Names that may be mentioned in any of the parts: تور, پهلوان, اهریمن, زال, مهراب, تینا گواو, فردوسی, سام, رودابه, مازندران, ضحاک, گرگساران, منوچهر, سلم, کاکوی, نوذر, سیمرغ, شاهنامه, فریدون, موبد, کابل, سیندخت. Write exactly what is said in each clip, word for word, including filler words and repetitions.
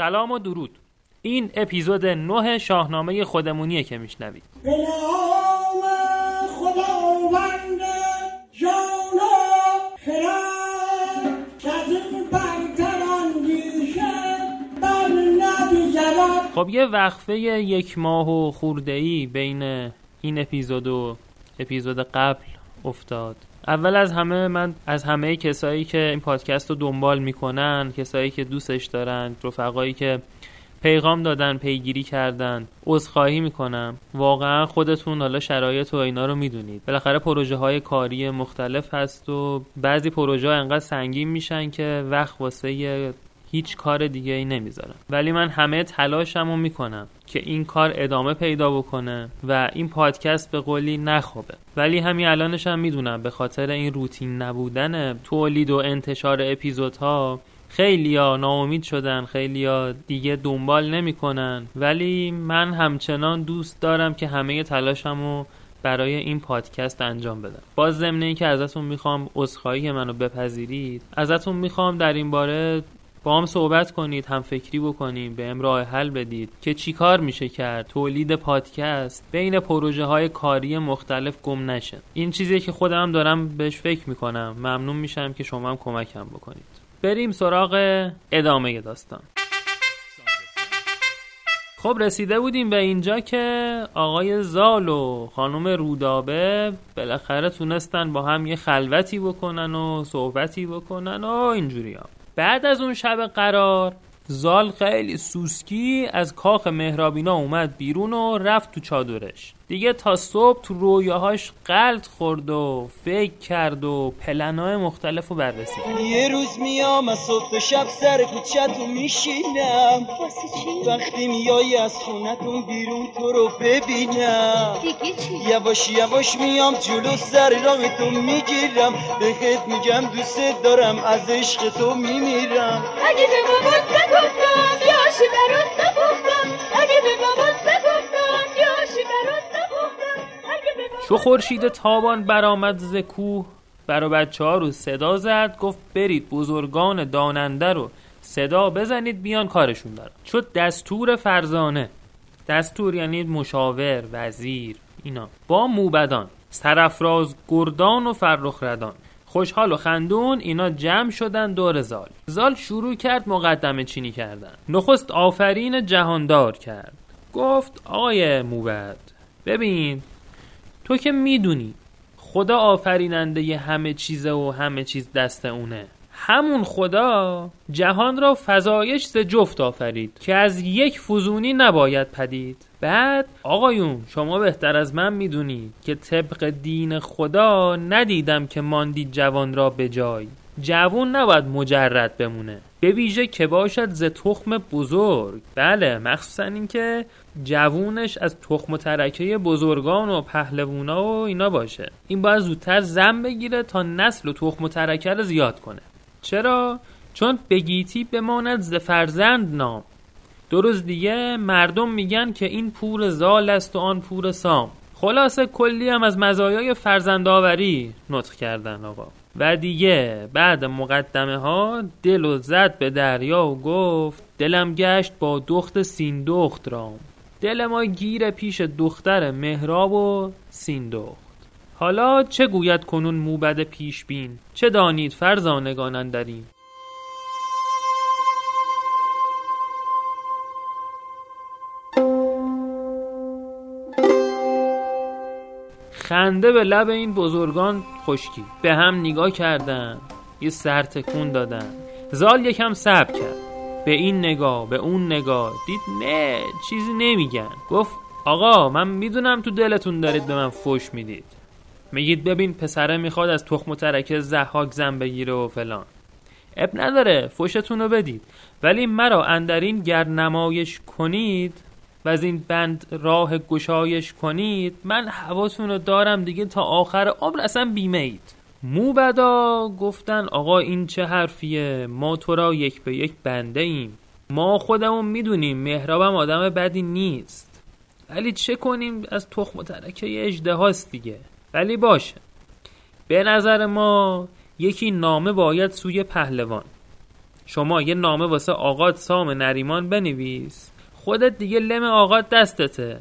سلام و درود. این اپیزود نه شاهنامه خودمونیه که میشنوید. خب یه وقفه یک ماه و خورده‌ای بین این اپیزود و اپیزود قبل افتاد. اول از همه من از همه کسایی که این پادکست رو دنبال میکنن، کسایی که دوستش دارن، رفقایی که پیغام دادن، پیگیری کردن، عذرخواهی میکنم. واقعا خودتون حالا شرایط و اینا رو میدونید. بالاخره پروژه های کاری مختلف هست و بعضی پروژه ها انقدر سنگین میشن که وقت واسه هیچ کار دیگه ای نمیذارم، ولی من همه تلاشمو میکنم که این کار ادامه پیدا بکنه و این پادکست به قولی نخوابه. ولی همین الانش هم میدونم به خاطر این روتین نبودن تولید و انتشار اپیزودها خیلیا ناامید شدن، خیلیا دیگه دنبال نمیکنن، ولی من همچنان دوست دارم که همه تلاشمو برای این پادکست انجام بدم. باز ضمن اینکه ازتون میخوام عذرخواهی منو بپذیرید، ازتون میخوام در این باره با هم صحبت کنید، هم فکری بکنیم، به هم راه حل بدید که چی کار میشه کرد تولید پادکست بین پروژه های کاری مختلف گم نشه. این چیزی که خودم دارم بهش فکر میکنم. ممنون میشم که شما هم کمکم بکنید. بریم سراغ ادامه داستان. خب رسیده بودیم به اینجا که آقای زال و خانم رودابه بالاخره تونستن با هم یه خلوتی بکنن و صحبتی بکنن و اینجوری هم. بعد از اون شب قرار زال خیلی سوسکی از کاخ مهرابینا اومد بیرون و رفت تو چادرش. دیگه تا صبح تو رویاهاش غلط خورد و فکر کرد و پلن‌های مختلف رو بررسی کرد. یه روز میام از صبح تا شب سر کوچه‌تون میشینم، وقتی میای از خونتون بیرون تو رو ببینم، یواش یواش میام جلو سر راهتون میگیرم، بهت میگم دوست دارم، از عشق تو میمیرم، اگه به مامات نگفتم یا عاشق برات نبودم، اگه به مامات نگفتم یا عاشق برات. چو خورشید تابان برآمد ز کوه، برا بچه ها رو صدا زد، گفت برید بزرگان داننده رو صدا بزنید بیان کارشون دارن. چو دستور فرزانه، دستور یعنی مشاور، وزیر، اینا، با موبدان سرافراز گردان و فرخ ردان، خوشحال و خندون، اینا جمع شدن دور زال. زال شروع کرد مقدمه چینی کردن. نخست آفرین جهاندار کرد، گفت آقای موبد ببین تو که میدونی خدا آفریننده ی همه چیزه و همه چیز دست اونه. همون خدا جهان را فزایش ز جفت آفرید که از یک فزونی نباید پدید. بعد آقایون شما بهتر از من میدونی که طبق دین خدا ندیدم که ماندی جوان را به جای. جوان نباید مجرد بمونه، به ویژه که باشد ز تخم بزرگ. بله، مخصوصا این که جوونش از تخم و ترکه بزرگان و پهلوانا و اینا باشه. این باید زودتر زن بگیره تا نسل و تخم و ترکه رو زیاد کنه. چرا؟ چون بگیتی بماند ز فرزند نام. دو روز دیگه مردم میگن که این پور زال است و آن پور سام. خلاصه کلی هم از مزایای فرزندآوری نطق کردن آقا. و دیگه بعد مقدمه ها دلو زد به دریا و گفت دلم گشت با دخت سیندخت رام، دل ما گیر پیش دختر مهراب و سیندخت. حالا چه گوید کنون موبد پیش بین، چه دانید فرزانگان اندرین. خنده به لب این بزرگان خشکی، به هم نگاه کردن، یه سرتکون دادن. زال یکم صبر کرد، به این نگاه به اون نگاه، دید نه چیزی نمیگن. گفت آقا من میدونم تو دلتون دارید به من فوش میدید، میگید ببین پسره میخواد از تخم و ترکه ضحاک زن بگیره و فلان. اب نداره، فوشتون رو بدید، ولی مرا اندرین گر نمایش کنید و از این بند راه گشایش کنید، من حواستون رو دارم دیگه تا آخر عمر اصلا بیمه اید. موبدا گفتن آقا این چه حرفیه، ما تو را یک به یک بنده ایم، ما خودمون میدونیم مهرابم آدم بدی نیست، ولی چه کنیم از تخم و ترکه اژدهاست دیگه. ولی باشه، به نظر ما یکی نامه باید سوی پهلوان، شما یه نامه واسه آقات سام نریمان بنویس، خودت دیگه لم آقات دستته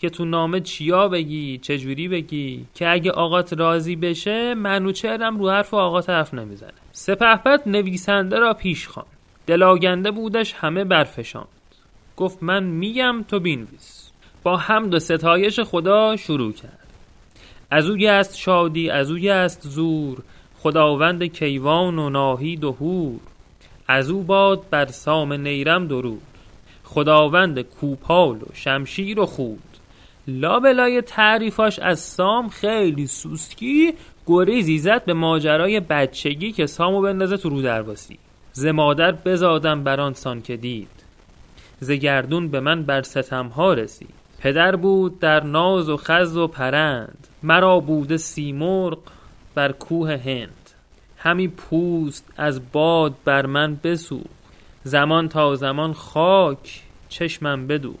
که تو نامه چیا بگی، چجوری بگی، که اگه آقات راضی بشه منوچهرم رو حرف آقات حرف نمیزنه. سپهبد نویسنده را پیش خواند، دلاگنده بودش همه برفشاند، گفت من میگم تو بینویس. با حمد و ستایش خدا شروع کرد: از اوی است شادی، از اوی است زور، خداوند کیوان و ناهید و هور. از او باد بر سام نیرم درود، خداوند کوپال و شمشیر و خود. لابلای تعریفاش از سام خیلی سوسکی گریزی زد به ماجرای بچگی که سامو بندازه تو رو درواسی. ز مادر بزادم بران سان که دید، ز گردون به من بر ستمها رسید. پدر بود در ناز و خز و پرند، مرا بوده سیمرغ بر کوه هند. همی پوست از باد بر من بسوخت، زمان تا زمان خاک چشمم بدوخت.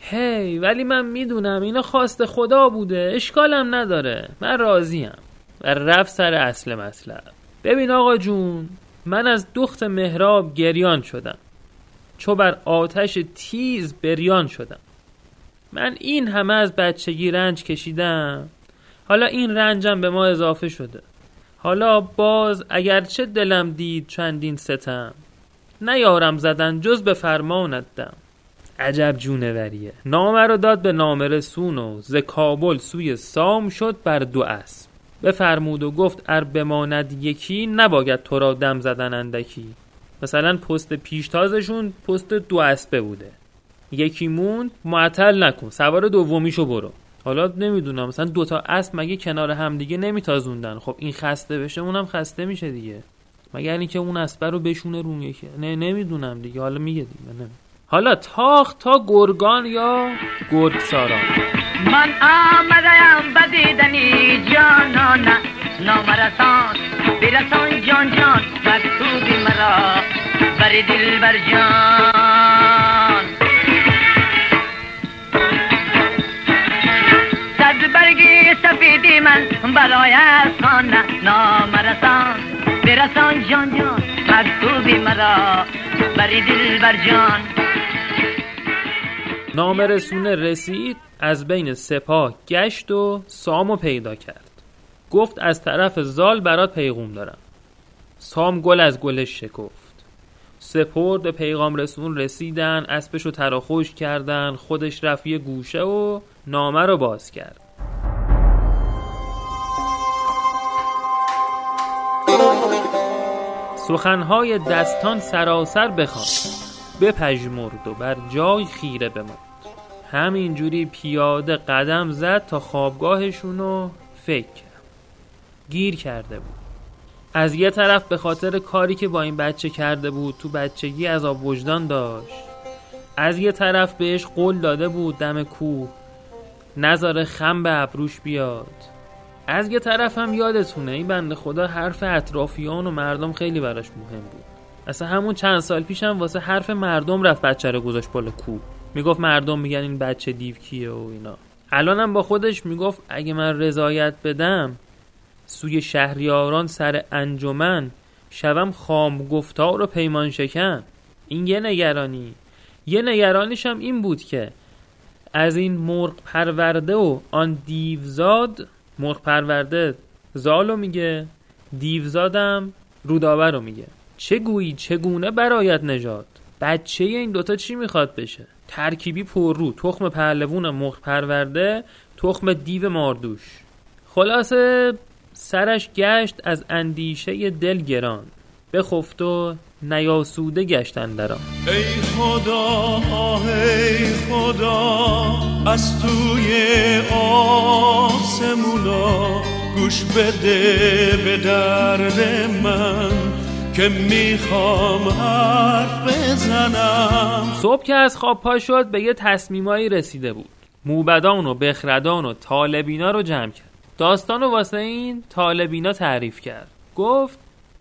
هی hey, ولی من میدونم اینا خواست خدا بوده، اشکالم نداره، من راضیم. و رفت سر اصل مطلب. ببین آقا جون، من از دخت مهراب گریان شدم، چو بر آتش تیز بریان شدم. من این همه از بچگی رنج کشیدم، حالا این رنجم به ما اضافه شده. حالا باز اگرچه دلم دید چندین ستم، نیارم زدن جز به فرمانت دم. عجب جونوریه. نامه رو داد به نامه رسون و ز کابل سوی سام شد بر دو اسب. بفرمود و گفت ار بماند یکی، نباید تو را دم زدن اندکی. مثلا پست پیشتازشون پست دو اسبه بوده، یکی موند، معطل نکن، سوار دومیشو برو. حالا نمیدونم مثلا دوتا اسب مگه کنار هم دیگه نمیتازوندن؟ خب این خسته بشه اونم خسته میشه دیگه، مگر اینکه اون اسب رو بشونه رو یکی. نه نمیدونم دیگه، حالا میگه دیگه نه. حالا تاخت تا گرگان یا گرگساران. من آمدم بدیدنی جانانا، نامرسان برسان جان جان، مکتوبی مرا بر دل بر جان. صد برگی سفیدی من برای ارسان، نامرسان برسان جان جان، مکتوبی مرا بر دل بر جان. نامه رسونه رسید، از بین سپاه گشت و سامو پیدا کرد. گفت از طرف زال برات پیغام دارم. سام گل از گلش شکفت، سپرد پیغام رسون رسیدن، اسبشو تراخوش کردن، خودش رفت یه گوشه و نامه رو باز کرد. سخنهای دستان سراسر بخواند، بپژمرد و بر جای خیره بماند. همینجوری پیاده قدم زد تا خوابگاهشونو فکر گیر کرده بود. از یه طرف به خاطر کاری که با این بچه کرده بود تو بچگی عذاب وجدان داشت، از یه طرف بهش قول داده بود دم کوه نذاره خم به ابروش بیاد، از یه طرف هم یادتونه این بنده خدا حرف اطرافیان و مردم خیلی براش مهم بود. اصلا همون چند سال پیشم واسه حرف مردم رفت بچه رو گذاشت بالا کوه، میگفت مردم میگن این بچه دیو کیه و اینا. الانم با خودش میگفت اگه من رضایت بدم سوی شهریاران سر انجمن، شوم خام گفتار و پیمان شکن. این یه نگرانی. یه نگرانیش هم این بود که از این مرغ پرورده و آن دیوزاد، مرغ پرورده زالو میگه، دیوزادم رودابه رو میگه، چه گویی چگونه برایت نژاد؟ بچه این دوتا چی میخواد بشه؟ ترکیبی پررو، تخم پهلوان مرغ پرورده، تخم دیو ماردوش. خلاصه سرش گشت از اندیشه دل گران، بخفت و نیاسوده گشت اندران. ای خدا ای خدا، از توی آسمونا گوش بده به درد من که میخوام حرف بزنم. صبح که از خواب پا شد به یه تصمیمایی رسیده بود. موبدان و بخردان و طالبینا رو جمع کرد. داستان و واسه این طالبینا تعریف کرد. گفت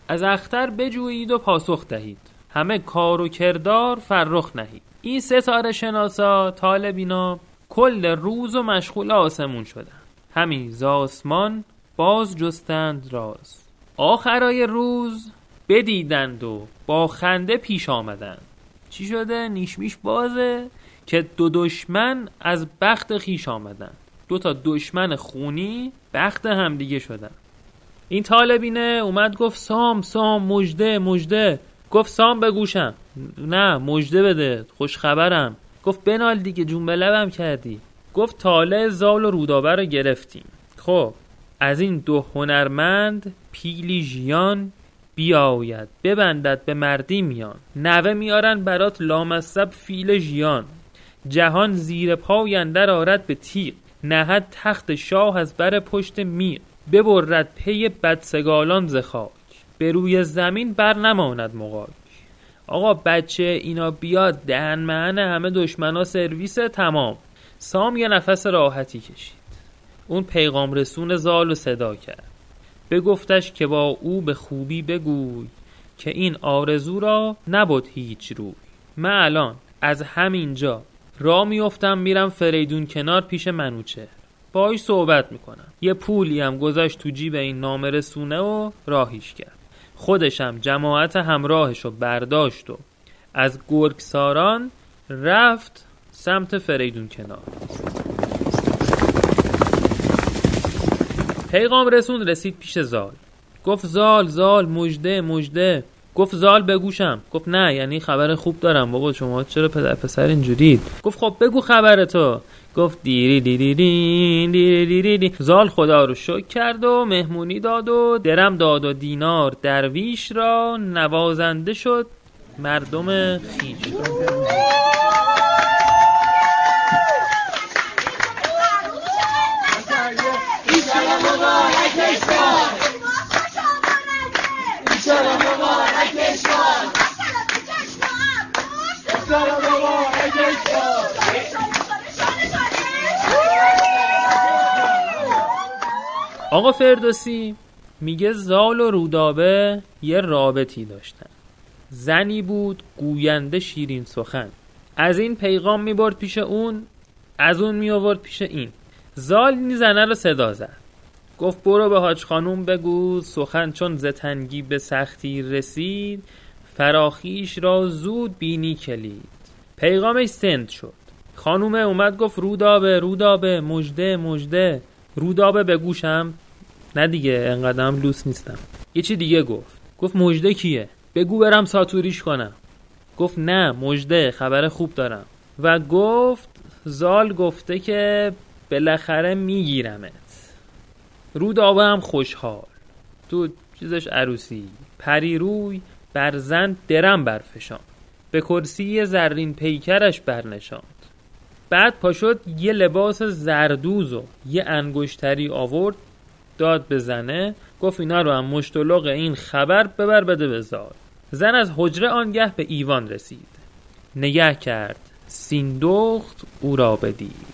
از اختر بجویید و پاسخ دهید، همه کار و کردار فرخ نهید. این ستاره شناسا طالبینا کل روز و مشغول آسمون شدن، همین ز آسمان باز جستند راز. آخرای روز بدیدند و با خنده پیش آمدند. چی شده؟ نیشمیش بازه که دو دشمن از بخت خیش آمدند. دو تا دشمن خونی بخت هم دیگه شدن. این طالبینه اومد گفت سام سام مژده مژده. گفت سام بگوشم، نه مژده بده، خوش خبرم. گفت بنال دیگه، جون به لبم کردی. گفت تاله زال و رودابه رو گرفتیم. خب از این دو هنرمند پیلی ژیان بیاید ببندد به مردی میان. نوه میارن برات لامصب فیل ژیان. جهان زیر پای اندر آرد به تیغ. نهد تخت شاه از بر پشت میر. ببرد پی بدسگالان ز خاک. به روی زمین بر نماند مغاک. آقا بچه اینا بیاد دهن مهن همه دشمنا سرویس تمام. سام یه نفس راحتی کشید. اون پیغام رسون زال و صدا کرد. بگفتش که با او به خوبی بگوی که این آرزو را نبود هیچ روی. من الان از همینجا را میفتم میرم فریدون کنار پیش منوچهر. باهاش صحبت میکنم. یه پولی هم گذاشت تو جیب این نامرسونه و راهیش کرد. خودشم جماعت همراهشو برداشت و از گرگساران رفت سمت فریدون کنار. پیغام رسون رسید پیش زال. گفت زال زال مژده مژده. گفت زال بگوشم. گفت نه، یعنی خبر خوب دارم بابا، شما چرا پدر پسر اینجورید؟ گفت خب بگو خبرتو. گفت دیری دیری دیری دیری دیری دی. زال خدا رو شکر کرد و مهمونی داد و درم داد و دینار. درویش را نوازنده شد مردم خیش. آقا فردوسی میگه زال و رودابه یه رابطی داشتن. زنی بود گوینده شیرین سخن. از این پیغام میبرد پیش اون، از اون میآورد پیش این. زال این زنه رو صدا زد. گفت برو به حاج خانوم بگو سخن چون ز تنگی به سختی رسید. فراخیش را زود بینی کلید. پیغامش سند شد. خانومه اومد گفت رودابه رودابه مژده مژده. رودابه بگوشم؟ نه دیگه انقدر هم لوس نیستم. یه چی دیگه گفت. گفت مژده کیه؟ بگو برم ساتوریش کنم. گفت نه مژده، خبر خوب دارم. و گفت زال گفته که بالاخره میگیرمت. رودابه هم خوشحال تو چیزش عروسی. پریروی بر زن درم برفشاند. به کرسی زرین پیکرش برنشاند. بعد پاشد یه لباس زردوز و یه انگشتری آورد داد به زنه. گفت اینا رو هم مشتلق این خبر ببر بده به زال. زن از حجره آنگه به ایوان رسید. نگه کرد سیندخت او را بدید.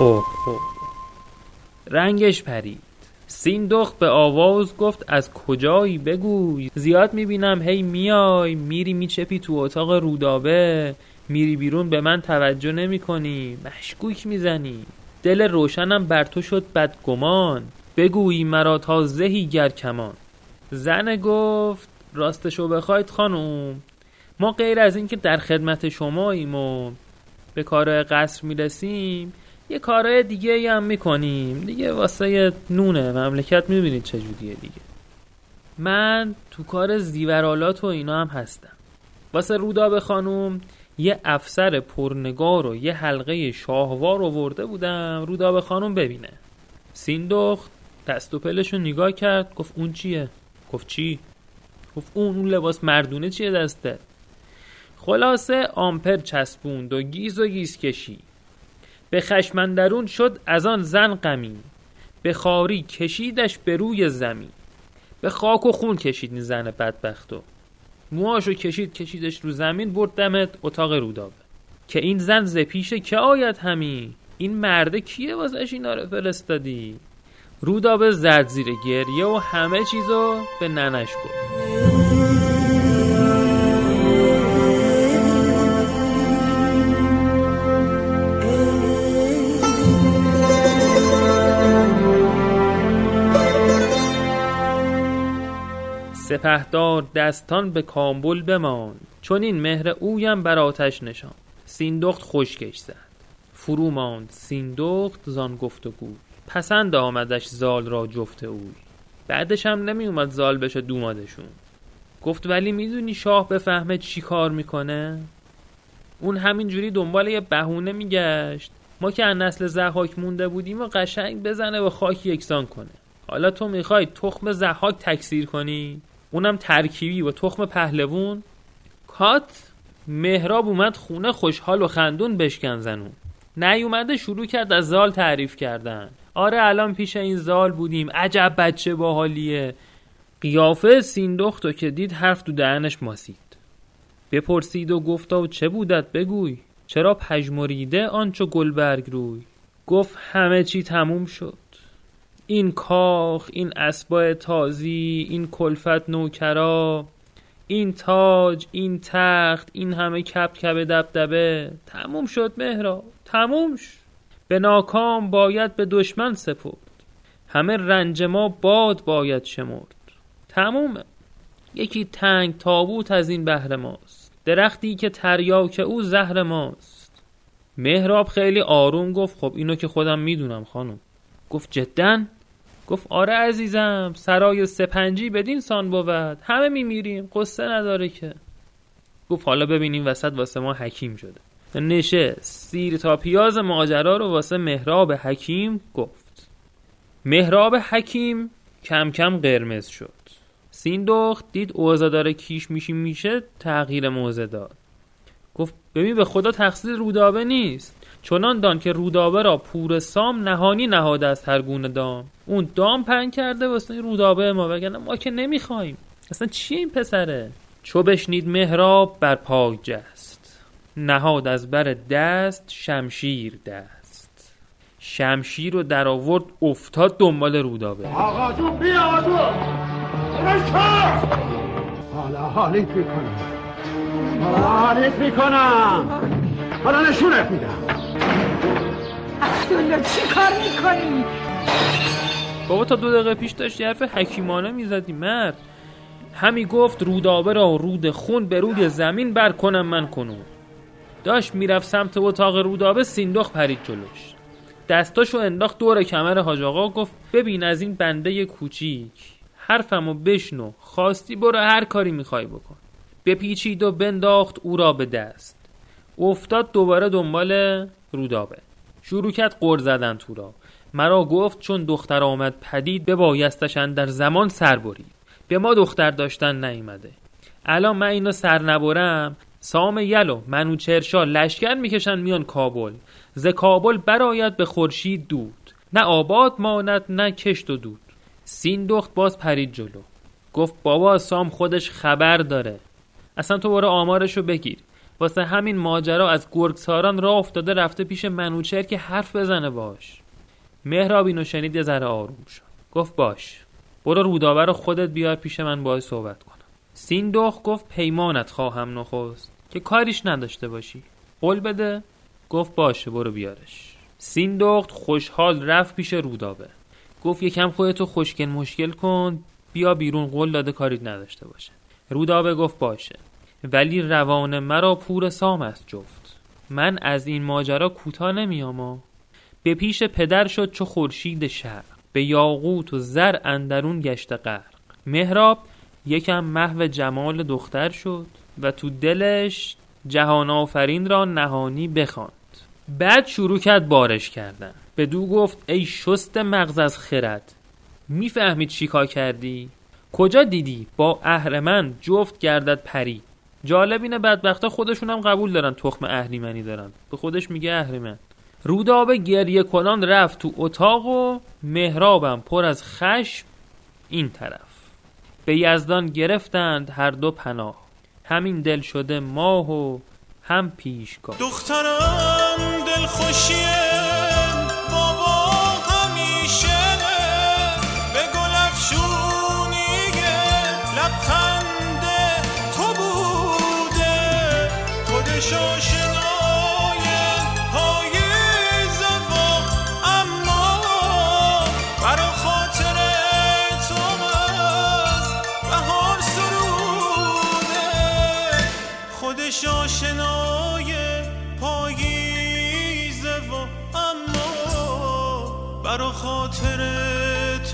اوه اوه. رنگش پرید. سیندخت به آواز گفت از کجایی بگوی. زیاد میبینم هی میای میری میچپی تو اتاق رودابه. میری بیرون به من توجه نمی کنی. مشکوک میزنی. دل روشنم بر تو شد بدگمان. بگویی مرا تا زهی گر کمان. زن گفت راستشو بخواید خانوم، ما غیر از این که در خدمت شماییم و به کارهای قصر میرسیم یه کارهای دیگه هم میکنیم دیگه. واسه نونه مملکت میبینید چجوریه دیگه. من تو کار زیورالات و اینا هم هستم. واسه رودابه خانوم یه افسر پرنگار و یه حلقه شاهوار آورده بودم رودابه خانوم ببینه. سیندخت دست و پلشو نگاه کرد. گفت اون چیه؟ گفت چی؟ گفت اون اون لباس مردونه چیه دسته؟ خلاصه آمپر چسبوند و گیز و گیز کشی. به خشمندرون شد از آن زن غمی. به خاری کشیدش به روی زمین. به خاک و خون کشید این زن بدبختو. موهاشو کشید کشیدش رو زمین برد دمت اتاق رودابه. که این زن ز پیش که آید همی. این مرده کیه واسش اینا رو فرستادی؟ رودابه زد زیر گریه و همه چیزو به ننش گفت. سپهدار دستان به کامبول بماند، چون این مهر اویم بر آتش نشان. سیندخت خشکش زد، فرو ماند سیندخت زان گفت و گوی. پسند آمدش زال را جفت اوی، بعدش هم نمی اومد زال بشه دومادشون. گفت ولی میدونی شاه بفهمه چی کار میکنه؟ اون همینجوری دنبال یه بهونه میگشت، ما که از نسل ضحاک مونده بودیم و قشنگ بزنه و خاک یکسان کنه. حالا تو میخوای تخم ضحاک تکثیر کنی، اونم ترکیبی و تخم پهلوون. کات مهراب اومد خونه خوشحال و خندون بشکن زنون. نیومده شروع کرد از زال تعریف کردن. آره الان پیش این زال بودیم، عجب بچه باحالیه. قیافه سیندختو که دید حرف تو دهنش ماسید. بپرسید و گفتا و چه بودت بگوی، چرا پژمریده آنچو گلبرگ روی. گفت همه چی تموم شد، این کاخ، این اسباع تازی، این کلفت نوکرا، این تاج، این تخت، این همه کبکبه دبدبه. تموم شد مهراب، تموم شد. به ناکام باید به دشمن سپرد، همه رنج ما باد باید شمرد. تمومه. یکی تنگ تابوت از این بهر ماست، درختی که تریاک او زهر ماست. مهراب خیلی آروم گفت خب اینو که خودم میدونم خانم. گفت جداً؟ گفت آره عزیزم، سرای سپنجی بدین سان بود، همه میمیریم، قصه نداره که. گفت حالا ببینیم وسط واسه ما حکیم شده. نشه سیر تا پیاز ماجرا رو واسه مهراب حکیم گفت. مهراب حکیم کم کم قرمز شد. سیندخت دید اوضاع داره کیش میشی میشه، تغییر موضع داد. گفت ببین به خدا تقصیر رودابه نیست، چنان دان که رودابه را پور سام نهانی نهاده است هر گونه دام. اون دام پنگ کرده واسه رودابه ما، وگرنه ما که نمیخوایم. اصلا چی این پسره؟ چو بشنید مهراب بر پای جست، نهاد از بر دست شمشیر دست. شمشیر رو در آورد افتاد دنبال رودابه. آقا تو بیا تو حالا حالیت میکنم حالا حالیت میکنم حالا نشونت میدم. افتالا چی کار میکنی؟ بابا تا دو دقیقه پیش داشتی حرف حکیمانه میزدی مرد. همی گفت رودابه را رود خون به روی زمین بر کنم من کنون. داشت میرفت سمت اتاق رودابه، سیندخت پرید جلوش، دستاشو انداخت دور کمر حاج آقا، گفت ببین از این بنده کوچیک حرفمو بشنو، خواستی برو هر کاری میخوای بکن. بپیچید و بنداخت او را به دست، افتاد دوباره دنبال رودابه. شروع کرد قر زدن تو را. مرا گفت چون دختر آمد پدید، ببایستش اندر زمان سر برید. به ما دختر داشتن نیامده، الان من اینو سر نبرم، سام یلو منوچهر شاه لشکر میکشن میان کابل. ز کابل براید به خورشید دود، نه آباد ماند نه کشت و دود. سیندخت باز پرید جلو، گفت بابا سام خودش خبر داره، اصلا تو برو آمارشو بگیر. واسه همین ماجرا از گرگساران راه افتاده رفته پیش منوچهر که حرف بزنه باش. مهراب اینو شنید یه ذره آروم شد، گفت باش برو رودابه رو خودت بیار پیش من، باهاش صحبت کنم. سیندخت گفت پیمانت خواهم نخست که کاریش نداشته باشی، قول بده. گفت باشه برو بیارش. سیندخت خوشحال رفت پیش رودابه، گفت یکم خودتو خوشگل مشکل کن، بیا بیرون، قول داده کاریت نداشته باشه. رودابه گفت باشه، ولی روان مرا پور سام است جفت، من از این ماجرا کوتاه نمیام. به پیش پدر شد چو خورشید شرق، به یاقوت و زر اندرون گشت غرق. مهراب یکم محو جمال دختر شد و تو دلش جهان آفرین را نهانی بخواند. بعد شروع کرد بارش کردن. بدو گفت ای شست مغز از خرد، میفهمید چیکار کردی؟ کجا دیدی با اهریمن جفت گردد پری؟ جالب اینه بدبختا خودشون هم قبول دارن تخم اهریمنی دارن، به خودش میگه اهریمن. رودابه گریه کنان رفت تو اتاق و مهرابم پر از خشم این طرف. به یزدان گرفتند هر دو پناه، همین دل شده ماه و هم پیشگاه. دخترم دل خوشیه دلش آشنای پاییزه و اما برا خاطر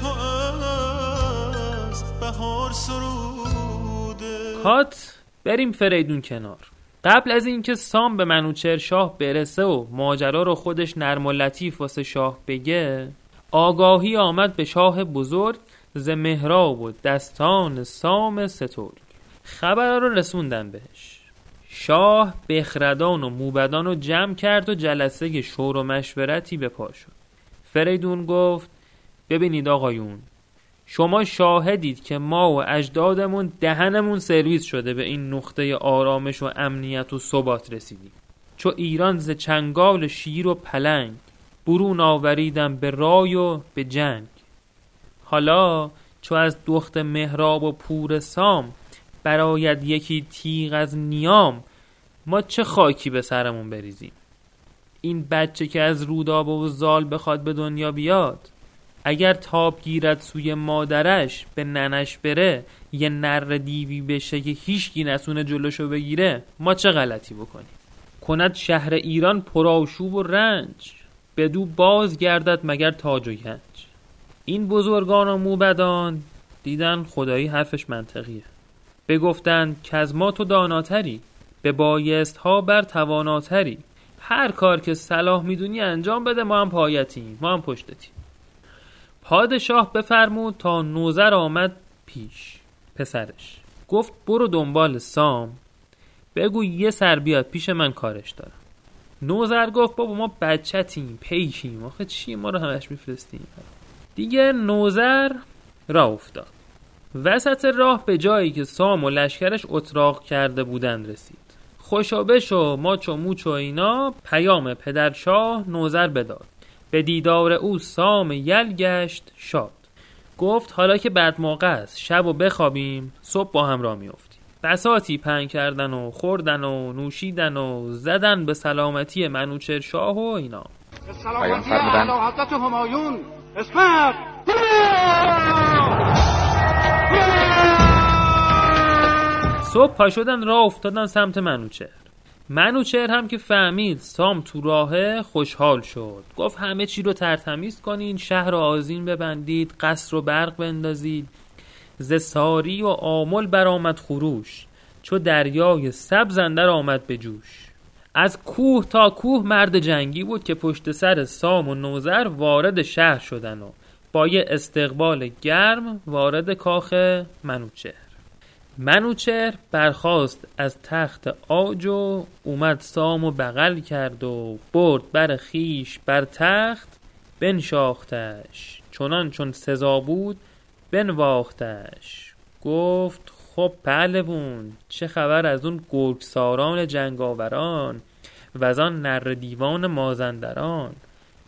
تو از بهار سروده. کات بریم فریدون کنار. قبل از اینکه سام به منوچهر شاه برسه و ماجرا رو خودش نرم و لطیف واسه شاه بگه، آگاهی آمد به شاه بزرگ ز مهراب و دستان سام ستور. خبر رو رسوندن بهش. شاه بخردان و موبدان رو جمع کرد و جلسه شور و مشورتی به پا شد. فریدون گفت ببینید آقایون، شما شاهدید که ما و اجدادمون دهنمون سرویس شده به این نقطه آرامش و امنیت و ثبات رسیدیم. چو ایران ز چنگال شیر و پلنگ برون آوریدم به رای و به جنگ. حالا چو از دخت مهراب و پور سام براید یکی تیغ از نیام، ما چه خاکی به سرمون بریزیم. این بچه که از رودابه و زال بخواد به دنیا بیاد، اگر تاب گیرد سوی مادرش به ننش بره، یه نر دیوی بشه که هیچکی نسونه جلوشو بگیره، ما چه غلطی بکنیم. کند شهر ایران پرآشوب و رنج، بدو باز گردد مگر تاج و گنج. این بزرگان و موبدان دیدن خدایی حرفش منطقیه. بگفتن که از ما تو داناتری، به بایست ها بر تواناتری. هر کار که صلاح میدونی انجام بده، ما هم پایتیم، ما هم پشتتیم. پادشاه بفرمود تا نوذر آمد پیش پسرش. گفت برو دنبال سام، بگو یه سر بیاد پیش من، کارش دارم. نوذر گفت بابا ما بچتیم، پیکیم، آخه چی ما رو همش میفرستیم دیگه. نوذر راه افتاد. وسط راه به جایی که سام و لشکرش اتراق کرده بودند رسید. خوشابش و ماچ و موچ و اینا پیام پدرشاه نوذر بداد. به دیدار او سام یل گشت شاد. گفت حالا که بد موقع است، شب و بخوابیم، صبح با هم را میافتیم. بساتی پهن کردن و خوردن و نوشیدن و زدن به سلامتی منوچهر شاه و اینا. سلامتی اعلی حضرت همایون. اسمت صبح پا شدن راه افتادن سمت منوچهر. منوچهر هم که فهمید سام تو راهه خوشحال شد. گفت همه چی رو ترتمیز کنین، شهر رو آذین ببندید، قصر رو برق بندازید. ز ساری و آمل برآمد خروش، چو دریای سبز اندر آمد به جوش. از کوه تا کوه مرد جنگی بود که پشت سر سام و نوذر وارد شهر شدن و با یه استقبال گرم وارد کاخ منوچهر. منوچهر برخاست از تخت عاج و اومد سامو بغل کرد و برد بر خیش بر تخت. بنشاختش چنان چون سزا بود، بنواختش. گفت خب پهلوان، چه خبر از اون گرگساران جنگاوران و زان نر دیوان مازندران؟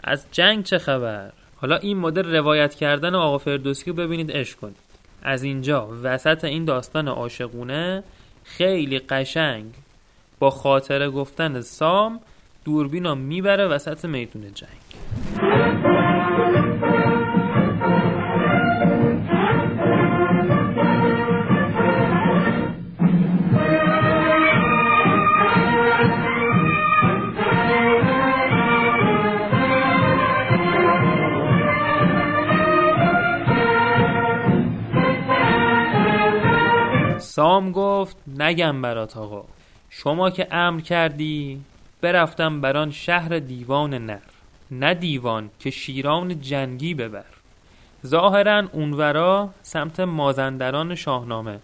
از جنگ چه خبر؟ حالا این مدل روایت کردن آقا فردوسی رو ببینید، عشق کنید. از اینجا وسط این داستان عاشقونه خیلی قشنگ با خاطره گفتن سام دوربینا میبره وسط میدون جنگ. سام گفت نگم برات آقا، شما که امر کردی برفتم بران شهر دیوان نر. نه دیوان که شیران جنگی ببر. ظاهرا اونورا سمت مازندران شاهنامه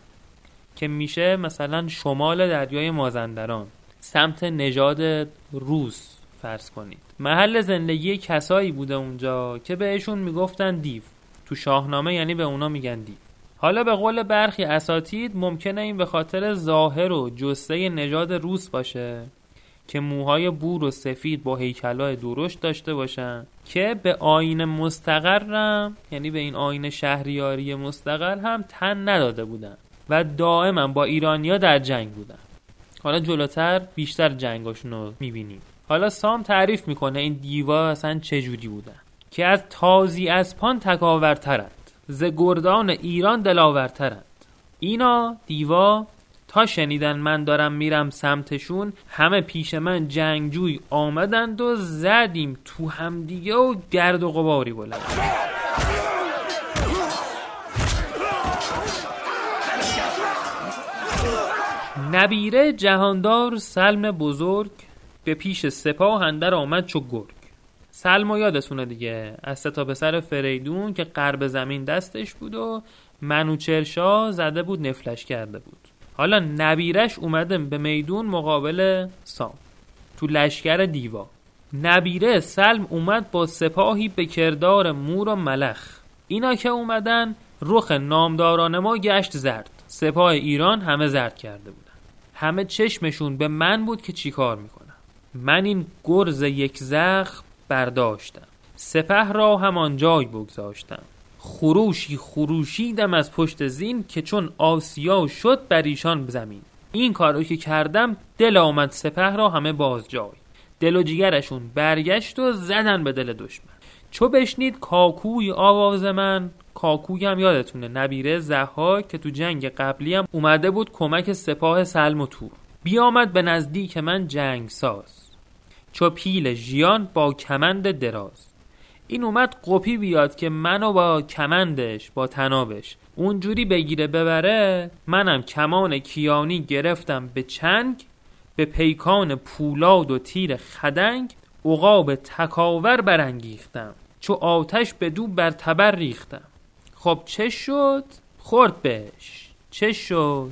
که میشه مثلا شمال دریای مازندران، سمت نژاد روس فرض کنید. محل زندگی کسایی بوده اونجا که بهشون میگفتن دیو. تو شاهنامه یعنی به اونا میگن دیو. حالا به قول برخی اساتید ممکنه این به خاطر ظاهر و جثه نژاد روس باشه که موهای بور و سفید با هیکلای درشت داشته باشن که به آیین مستقرم، یعنی به این آیین شهریاری مستقر هم تن نداده بودن و دائما با ایرانیا در جنگ بودن. حالا جلوتر بیشتر جنگاشون رو میبینیم. حالا سام تعریف میکنه این دیوا اصلا چجوری بودن که از تازی اسپان تکاورترن، ز گردان ایران دلاورترند. اینا دیوا تا شنیدن من دارم میرم سمتشون همه پیش من جنگجوی آمدند و زدیم تو همدیگه و گرد و غباری بلند. نبیره جهاندار سلم بزرگ به پیش سپاه اندر آمد چو گرگ. سلم و یادتونه دیگه، از سه تا پسر فریدون که قرب زمین دستش بود و منوچهر شاه زده بود نفلش کرده بود. حالا نبیرش اومده به میدون مقابل سام تو لشکر دیوا. نبیره سلم اومد با سپاهی به کردار مور و ملخ. اینا که اومدن رخ نامداران ما گشت زرد، سپاه ایران همه زرد کرده بودن، همه چشمشون به من بود که چی کار میکنم. من این گرز یک زخم برداشتم، سپه را همان جای بگذاشتم. خروشی خروشیدم از پشت زین که چون آسیا شد بر ایشان زمین. این کارو که کردم دل آمد سپه را همه باز جای، دل و جیگرشون برگشت و زدن به دل دشمن. چو بشنید کاکوی آواز من، کاکوی هم یادتونه نبیره ضحاک که تو جنگ قبلی هم اومده بود کمک سپاه سلم و تور، بیامد به نزدیک من جنگ ساز. چو پیل ژیان با کمند دراز. این اومد قپی بیاد که منو با کمندش با تنابش اونجوری بگیره ببره. منم کمان کیانی گرفتم به چنگ، به پیکان پولاد و تیر خدنگ عقاب تکاور برانگیختم، چو آتش به دو بر تبر ریختم. خب چه شد؟ خورد بهش. چه شد؟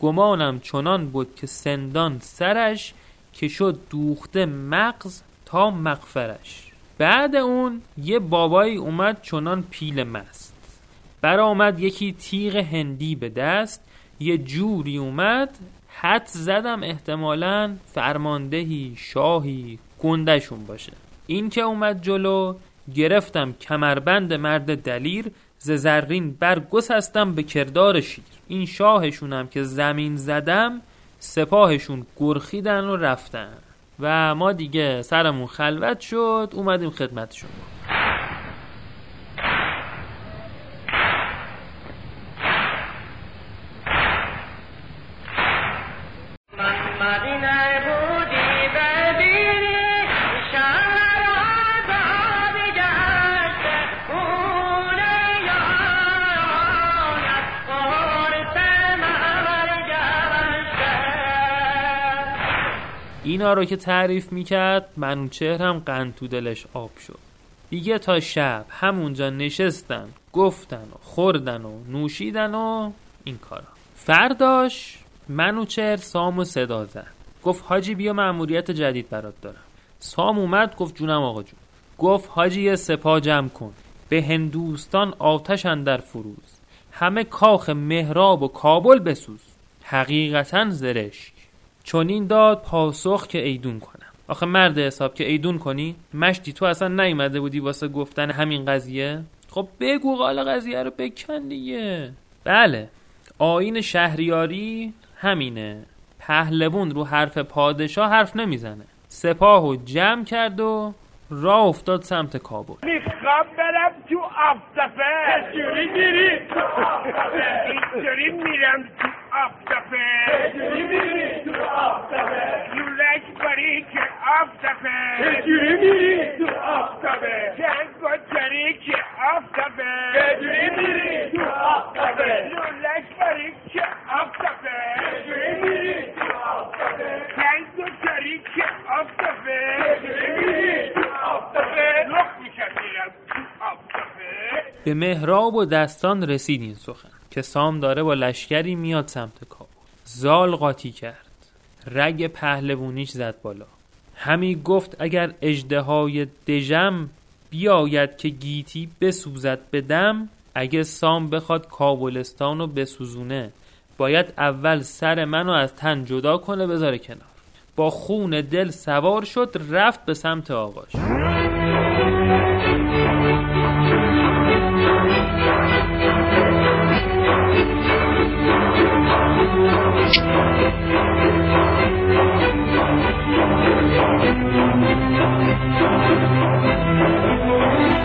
گمانم چنان بود که سندان سرش، که شد دوخته مغز تا مغفرش. بعد اون یه بابایی اومد چنان پیل مست، بر آمد یکی تیغ هندی به دست. یه جوری اومد حد زدم احتمالاً فرماندهی شاهی گندشون باشه. این که اومد جلو گرفتم کمربند مرد دلیر، ز زرین برگسستم به کردار شیر. این شاهشونم که زمین زدم، سپاهشون گرخیدن و رفتن و ما دیگه سرمون خلوت شد، اومدیم خدمت شما. اینا رو که تعریف میکرد منوچهر هم قند تو دلش آب شد دیگه. تا شب همونجا نشستن، گفتن و خوردن و نوشیدن و این کارا. فرداش منوچهر سامو صدا زد، گفت حاجی بیا مأموریت جدید برات دارم. سام اومد گفت جونم آقا جون. گفت حاجی یه سپاه جمع کن، به هندوستان آتش اندر فروز، همه کاخ مهراب و کابل بسوز. حقیقتا زرش چون این داد پاسخ که ایدون کنم. آخه مرد حساب که ایدون کنی؟ مشتی تو اصلا نیومده بودی واسه گفتن همین قضیه؟ خب بگو قال قضیه رو بکن دیگه. بله، آیین شهریاری همینه، پهلوان رو حرف پادشاه حرف نمیزنه. سپاهو جمع کرد و راه افتاد سمت کابل. میخوام برم تو آفتابه. چجوری میری؟ اینجوری میرم تو آفتابه. چجوری میری تو آفتابه؟ You like باریک آفتابه. چجوری میری تو آفتابه؟ چند با باریک آفتابه. چجوری میری تو آفتابه؟ You like باریک آفتابه. چجوری میری تو آفتابه؟ چند با باریک آفتابه. چجوری میری تو آفتابه؟ لخت می‌کشم. به مهراب و دستان رسید این سخن که سام داره با لشکری میاد سمت کابل. زال قاطی کرد، رگ پهلوانیش زد بالا، همی گفت اگر اژدهای دژم بیاید که گیتی بسوزد بدم. اگه سام بخواد کابلستان رو بسوزونه باید اول سر منو از تن جدا کنه بذاره کنار. با خون دل سوار شد رفت به سمت آغاش.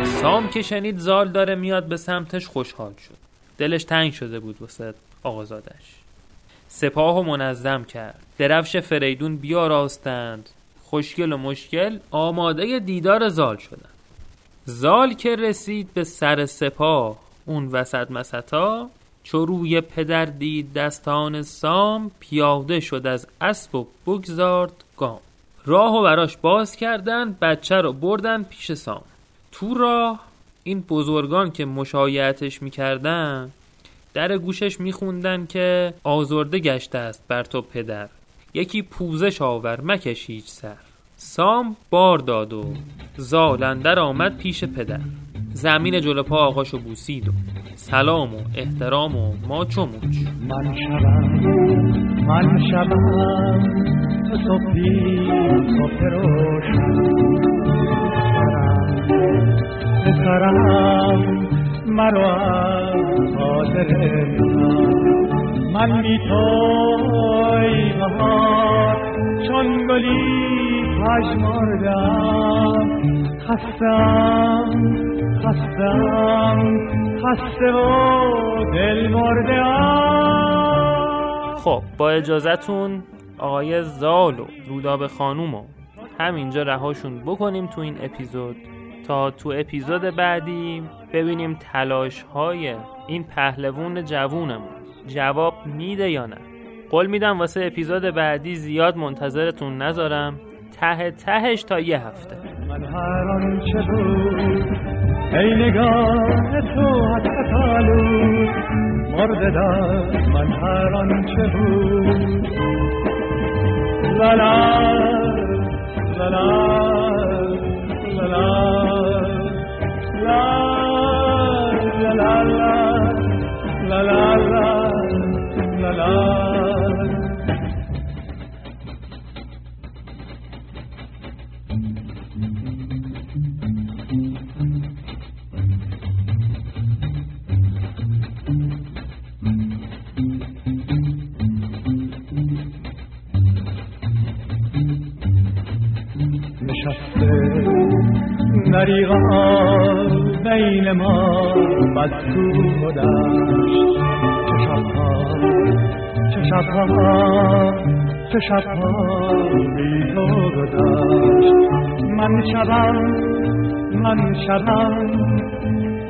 سام که شنید زال داره میاد به سمتش خوشحال شد، دلش تنگ شده بود واسه آقازادش. سپاه و منظم کرد. درفش فریدون بیاراستند. خوشگل و مشکل آماده دیدار زال شدند. زال که رسید به سر سپاه، اون وسط مسطا، چو روی پدر دید دستان سام، پیاده شد از اسب و بگذارد گام. راهو براش باز کردن، بچه رو بردن پیش سام. تو راه این بزرگان که مشایعتش میکردن در گوشش میخوندن که آزرده گشته است بر تو پدر، یکی پوزش آور مکش هیچ سر. سام بار داد و زال اندر آمد پیش پدر، زمین جلو پا آقاشو بوسید و سلام و احترام و ما چموچ. من شبم من شبم تو صبحی صبح روشن بسرم مرو از خاطر من می توی بهار چون گلی پژمردم خستم خستم خسته و دل مرده. خب با اجازتون آقای زال و رودابه خانومو همینجا رهاشون بکنیم تو این اپیزود، تا تو اپیزود بعدی ببینیم تلاش‌های این پهلوان جوونمون جواب میده یا نه. قول میدم واسه اپیزود بعدی زیاد منتظرتون نذارم، ته تهش تا یه هفته. من هران چه بود ای نگاه تو حتالو مرد دار، من هران چه بود لالا لالا دریغا بین ما بدکو داشت، چه شبها چه شبها چه شبها بی تو گذشت. من شبم من شبم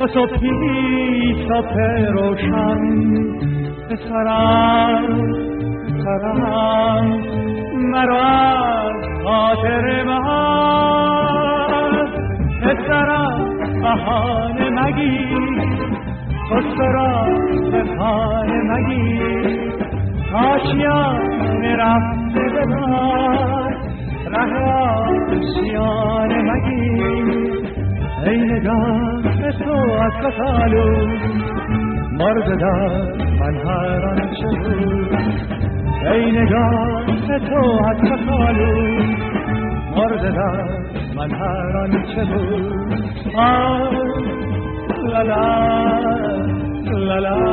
و صبحی صبح روشن بسرم بسرم مرا از خاطر ما سرا بهانه مگیر، تو سرا بهانه مگیر، آشیانه رفته بدار ره آشیانه مگیر. ای نگاه تو از کسالو مرد دار من هران شد، ای نگاه تو از کسالو مرد دار من هران چه بود. آه لالا لالا